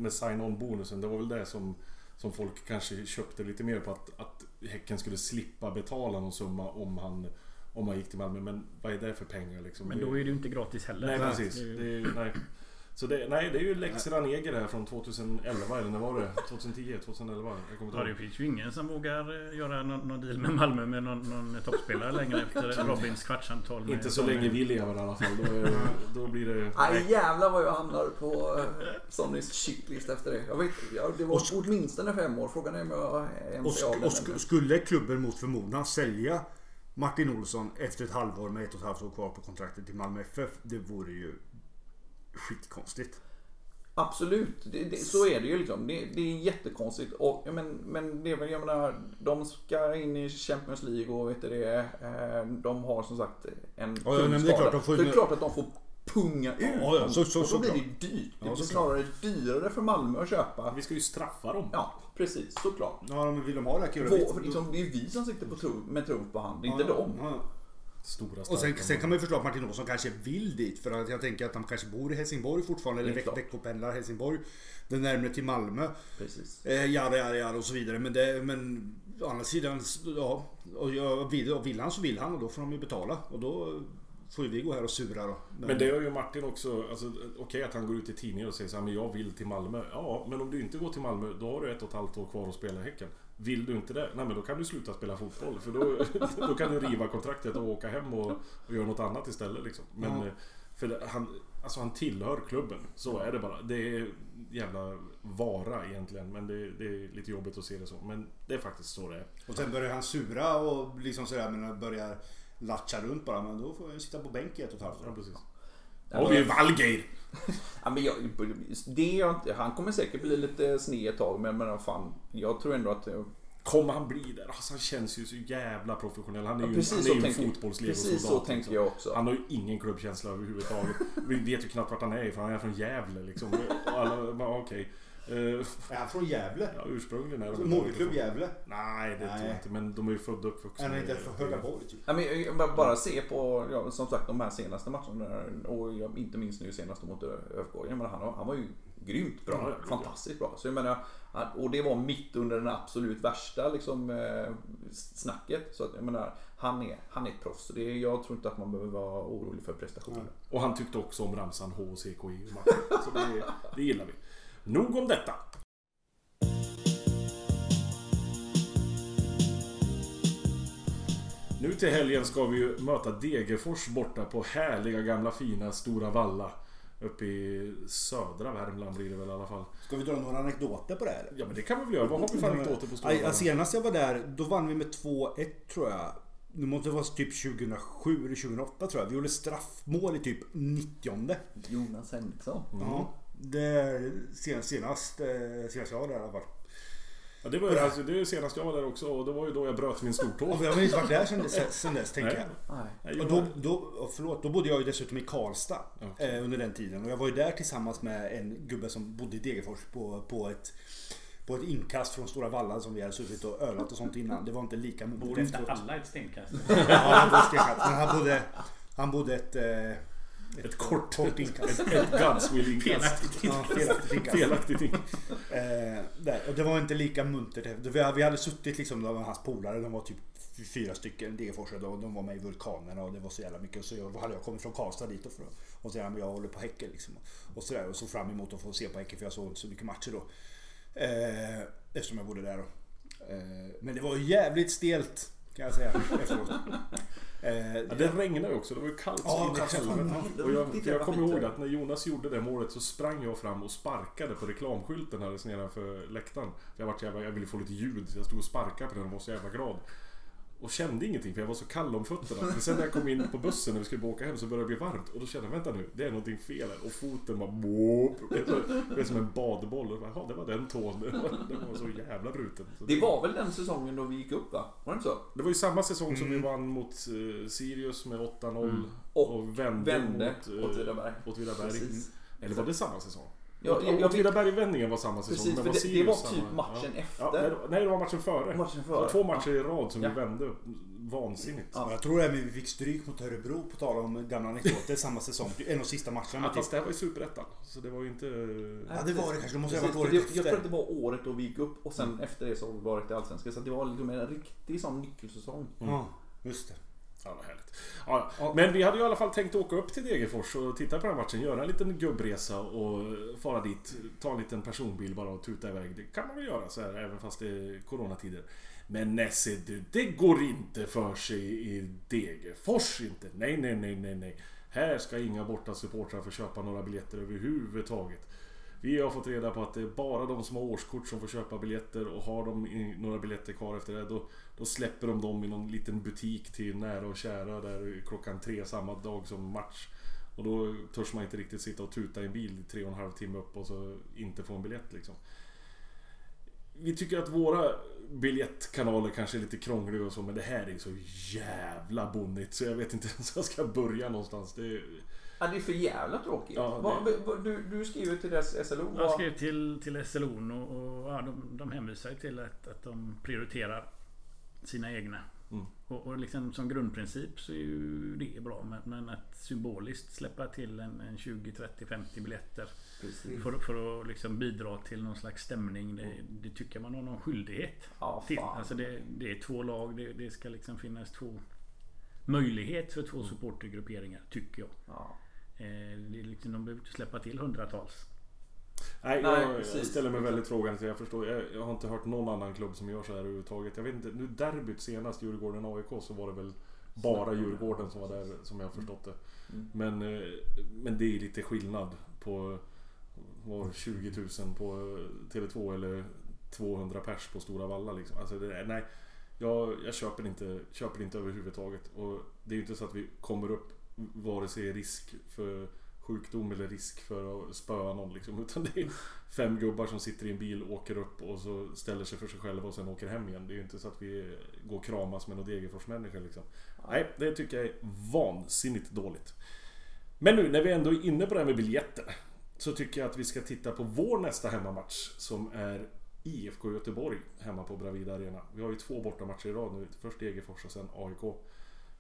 med sign-on-bonusen. Det var väl det som folk kanske köpte lite mer på, att Häcken skulle slippa betala någon summa om han gick till Malmö. Men vad är det för pengar liksom? Men då är det ju inte gratis heller. Nej, precis. Det är ju Lex Ranege där från 2011, eller när var det? 2010, 2011. Det finns ju ingen som vågar göra någon deal med Malmö med någon toppspelare längre efter Robins kvartsamtal. Inte så länge vill jag i alla fall. Då blir det... Aj, jävlar vad jag hamnar på Sonnys shitlist efter det. Jag vet, det var åtminstone 5 år. Frågan är om jag ens skulle klubben mot förmodan sälja Martin Olsson efter ett halvår med 1,5 år kvar på kontraktet till Malmö FF, det vore ju skitkonstigt. Absolut, så är det ju liksom. Det är jättekonstigt. Och, men det är väl, jag menar, de ska in i Champions League och vet du det, de har som sagt en kungskada. Så det är klart att de får punga ut. Ja, så blir det dyrt. Det blir snarare dyrare för Malmö att köpa. Vi ska ju straffa dem. Ja, precis, såklart. Ja, men vill de ha det här? Det är vi som sitter med tron på hand, inte dem. Ja. Och sen kan man ju förstå att Martin Olsson kanske vill dit, för att jag tänker att han kanske bor i Helsingborg fortfarande, eller veckopendlar Helsingborg, det är närmare till Malmö. Precis. Ja och så vidare, men å andra sidan, ja, och vill han och då får de ju betala, och då får vi gå här och sura då. Men det gör ju Martin också, alltså, okej, att han går ut i tidningar och säger så här, men jag vill till Malmö. Ja, men om du inte går till Malmö, då har du 1,5 år kvar att spela i Häcken. Vill du inte det? Nej, men då kan du sluta spela fotboll, för då kan du riva kontraktet och åka hem och göra något annat istället liksom. Men för han tillhör klubben, så är det bara. Det är jävla vara egentligen, men det är lite jobbigt att se det så, men det är faktiskt så det är. Och sen börjar han sura och liksom sådär, men han börjar latcha runt bara, men då får jag sitta på bänken 1,5 år. Ja, precis. Och vi är Valgeir. Ja, men han kommer säkert bli lite sned ett tag, men fan, jag tror ändå att kommer han bli där? Alltså, han känns ju så jävla professionell. Han är ju fotbollsledare. Precis, så tänker jag också. Han har ju ingen klubbkänsla överhuvudtaget. Vi vet ju knappt vart han är, för han är från Gävle liksom. Okej. Är han från Gävle? Ja, ursprungligen är det. Moderklubb Gävle? Nej, det tror jag inte. Men de är ju födda upp vuxna. Han är inte från Högaborg typ. Jag bara se på, som sagt, de här senaste matcherna. Och jag inte minst nu senaste mot Öfgården. Men han var ju grymt bra. Ja, fantastiskt bra. Så jag menar, och det var mitt under den absolut värsta liksom, snacket. Så att, jag menar, han är ett proffs. Det är, jag tror inte att man behöver vara orolig för prestationer. Ja. Och han tyckte också om ramsan HCKI. Så det gillar vi. Nog om detta. Nu till helgen ska vi ju möta Degerfors borta på härliga gamla fina Stora Valla. Uppe i södra Värmland blir det väl i alla fall. Ska vi dra några anekdoter på det här? Ja, men det kan vi väl göra. Vad har vi för anekdoter på Stora Valla? Senast jag var där, då vann vi med 2-1 tror jag. Nu måste det vara typ 2007 eller 2008 tror jag. Vi gjorde straffmål i typ 90:e. Jonas Henriksson. Ja. Det senast jag var där i alla fall. Ja, det var ju det senast jag var där också, och det var ju då jag bröt min stortå. Jag har inte varit där sen dess, tänker jag. Nej. Och då bodde jag ju dessutom i Karlstad under den tiden, och jag var ju där tillsammans med en gubbe som bodde i Degerfors på ett inkast från Stora Vallan som vi hade suttit och ölat och sånt innan. Det var inte lika modigt. Bodde inte alla ett stenkast? Men han bodde ett kort inkast. Ett gudswill inkast. Felaktigt inkast. Och det var inte lika muntert. Vi hade suttit liksom, de var hans polare, de var typ 4 stycken Degerforsare, de var med i Vulkanerna och det var så jävla mycket. Så hade jag kommit från Karlstad dit och sen jag håller på Häcken liksom. Och så där, och så fram emot att få se på Häcken, för jag såg så mycket matcher då. Eftersom jag bodde där då. Men det var jävligt stelt, kan jag säga, efteråt. Ja, det regnade också, det var ju kallt. Och jag kommer ihåg att när Jonas gjorde det målet så sprang jag fram och sparkade på reklamskylten här nedanför läktaren. Jag ville få lite ljud, så jag stod och sparkade på den och var så jävla glad. och kände ingenting för jag var så kall om fötterna. Men sen när jag kom in på bussen när vi skulle åka hem så började det bli varmt och då kände jag, vänta nu, det är någonting fel här. Och foten bara boop, det är som en badboll och bara, ja, det var den tån. Den var så jävla bruten. Så det var väl den säsongen då vi gick upp, va? Var det inte så? Det var ju samma säsong som vi vann mot Sirius med 8-0 och vände mot Vidaberg. Eller var det samma säsong? Och Vidaberg-vändningen var samma säsong. Precis, men var det var typ samma matchen efter. Ja, nej, det var matchen före. Det var två matcher i rad som vi vände. Vansinnigt. Ja. Jag tror att vi fick stryk mot Örebro på tal om gamla anekdoter samma säsong. En av sista matcherna. Ja, fast det här var ju superettan. Så det var ju inte... Ja, det var det kanske. Måste precis, jag tror att det var året då vi gick upp och sen efter det så var det allsvenska. Så det var liksom en riktig sån nyckelsäsong. Ja, just det. Ja, ja. Men vi hade ju i alla fall tänkt åka upp till Degerfors och titta på den matchen, göra en liten gubbresa och fara dit, ta en liten personbil bara och tuta iväg. Det kan man väl göra så här, även fast det är coronatider. Men Nesse, det går inte för sig i Degerfors inte. Nej. Här ska inga borta supportrar få köpa några biljetter överhuvudtaget. Vi har fått reda på att det är bara de som har årskort som får köpa biljetter och har de några biljetter kvar efter det då släpper de dem i någon liten butik till nära och kära där 3:00 samma dag som match. Och då törs man inte riktigt sitta och tuta i en bil 3,5 timmar upp och så inte få en biljett liksom. Vi tycker att våra biljettkanaler kanske är lite krångliga och så, men det här är så jävla bonnigt så jag vet inte ens jag ska börja någonstans. Ja, det är för jävla tråkigt. Ja, du skriver till deras SLO. Jag skrev till SLO och de hänvisar till att de prioriterar sina egna. Mm. Och liksom som grundprincip så är ju det bra. Men att symboliskt släppa till en 20, 30, 50 biljetter för att liksom bidra till någon slags stämning. Det tycker man har någon skyldighet till. Alltså det är två lag. Det ska liksom finnas två möjlighet för två supportergrupperingar tycker jag. Ja. De behöver inte släppa till hundratals. Nej, jag ställer mig väldigt frågan till. Jag har inte hört någon annan klubb som gör så här överhuvudtaget. Jag vet inte, nu derbyt senast Djurgården AIK så var det väl bara Djurgården som var där som jag förstått det. Men det är lite skillnad på 20 000 på Tele2 eller 200 pers på Stora Valla liksom. Alltså nej. Jag köper inte överhuvudtaget och det är ju inte så att vi kommer upp vare sig risk för sjukdom eller risk för att spöa någon liksom, utan det är 5 gubbar som sitter i en bil, åker upp och så ställer sig för sig själva och sen åker hem igen. Det är ju inte så att vi går och kramas med någon Degerforsmänniska liksom. Nej, det tycker jag är vansinnigt dåligt. Men nu när vi ändå är inne på det här med biljetter så tycker jag att vi ska titta på vår nästa hemmamatch som är IFK Göteborg hemma på Bravida Arena. Vi har ju 2 bortamatcher i rad nu. Först Degerfors och sen AIK.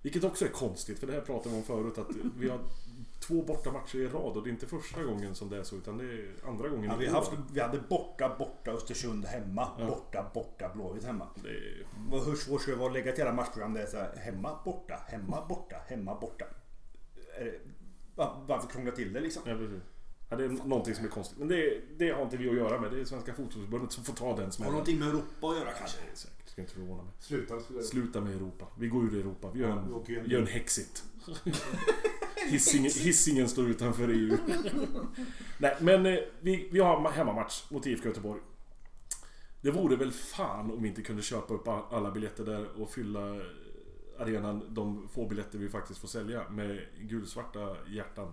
Vilket också är konstigt, för det här pratade vi om förut att vi har 2 bortamatcher i rad och det är inte första gången som det är så utan det är andra gången. Ja, vi hade borta Östersund hemma, borta Blåvitt hemma. Hur svårt ska det vara att lägga till alla matchprogram där så här, hemma borta. Varför krångla till det liksom? Ja, precis. Ja, det är någonting som är konstigt. Men det har inte vi att göra med. Det är Svenska fotbollsförbundet som får ta den smällen. Har någonting med Europa att göra kanske? Nej, säkert. Ska inte förvåna mig. Sluta med Europa. Vi går ur Europa. Vi gör en hexit. Hissingen står utanför EU. Nej, men vi har hemmamatch mot IFK Göteborg. Det vore väl fan om vi inte kunde köpa upp alla biljetter där och fylla arenan, de få biljetter vi faktiskt får sälja, med gulsvarta hjärtan.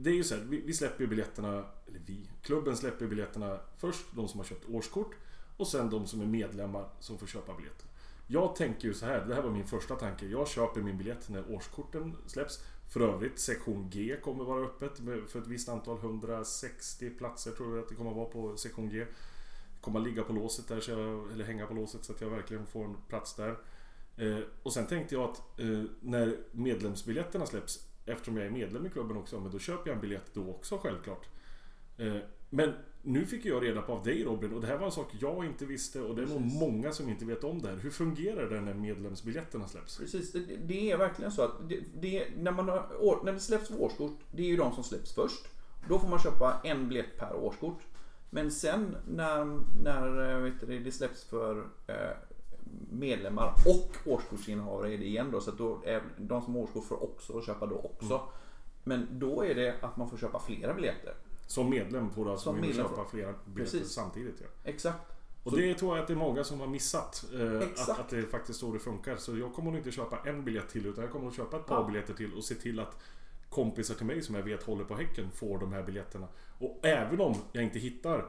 Det är ju så här, vi släpper biljetterna, eller klubben släpper biljetterna först, de som har köpt årskort och sen de som är medlemmar som får köpa biljetter. Jag tänker ju så här, det här var min första tanke, jag köper min biljett när årskorten släpps. För övrigt, sektion G kommer vara öppet för ett visst antal, 160 platser tror jag att det kommer vara på sektion G. Kommer ligga på låset där, eller hänga på låset så att jag verkligen får en plats där. Och sen tänkte jag att när medlemsbiljetterna släpps, eftersom jag är medlem i klubben också, men då köper jag en biljett då också självklart. Men nu fick jag reda på av dig, Robin, och det här var en sak jag inte visste och det är nog många som inte vet om det här. Hur fungerar det när medlemsbiljetterna släpps? Precis, det är verkligen så att när det släpps årskort, det är ju de som släpps först. Då får man köpa en biljett per årskort. Men sen när det släpps för medlemmar och årskortsinnehavare är det igen då, så att då är de som har årskort får också köpa då också. Men då är det att man får köpa flera biljetter. Som medlem får du alltså köpa flera biljetter samtidigt. Ja. Exakt. Och det tror jag att det är många som har missat att det faktiskt så det funkar. Så jag kommer nog inte köpa en biljett till, utan jag kommer att köpa ett par biljetter till och se till att kompisar till mig som jag vet håller på Häcken får de här biljetterna. Och även om jag inte hittar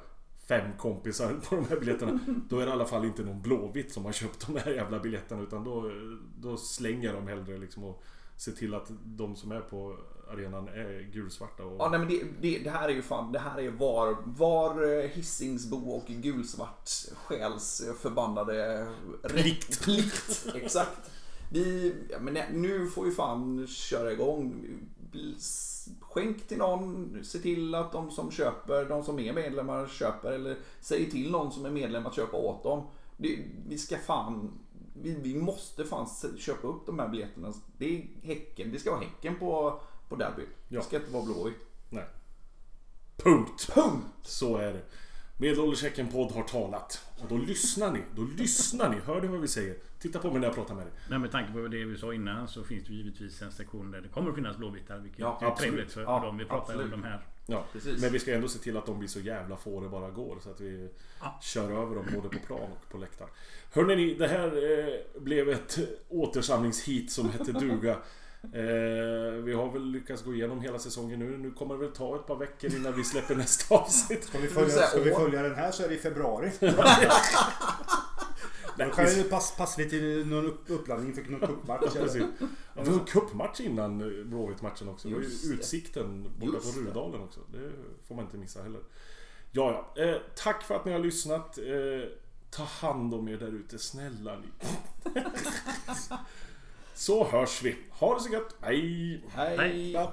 5 kompisar på de här biljetterna, då är det i alla fall inte någon blåvitt som har köpt de här jävla biljetterna, utan då slänger de hellre liksom och ser till att de som är på arenan är gulsvarta. Och... ja, nej, men det här är ju fan, det här är ju var Hisingsbo och gulsvart själs förbannade plikt. Exakt. Men nu får ju fan köra igång. Skänk till någon, se till att de som köper, de som är medlemmar köper, eller säg till någon som är medlem att köpa åt dem. Vi ska fan, vi måste fan köpa upp de här biljetterna. Det är Häcken, det ska vara Häcken på derby. Ja. Det ska inte vara blåvitt. Nej. Punkt. Så är det. Medelålders Häcken podd har talat. Och då lyssnar ni, hör ni vad vi säger. Titta på mig när jag pratar med dig. Nej, med tanke på det vi sa innan så finns det givetvis en sektion där det kommer att finnas blåvittar, vilket är trevligt för dem. Vi pratar om de här. Ja, precis. Men vi ska ändå se till att de blir så jävla få det bara går, så att vi kör över dem både på plan och på läktaren. Hörrni, det här blev ett återsamlingshit som hette duga. Vi har väl lyckats gå igenom hela säsongen nu. Nu kommer det väl ta ett par veckor innan vi släpper nästa avsnitt. Ska vi följa den här så är det i februari. Då kan ju passa lite i någon uppladdning för någon kuppmatch. Det var en kuppmatch innan Blåvitt-matchen också. Det var ju Utsikten borta på Rudalen också. Det får man inte missa heller. Ja. Tack för att ni har lyssnat. Ta hand om er där ute, snälla ni. Så hörs vi. Ha det så gött. Hej. Hej.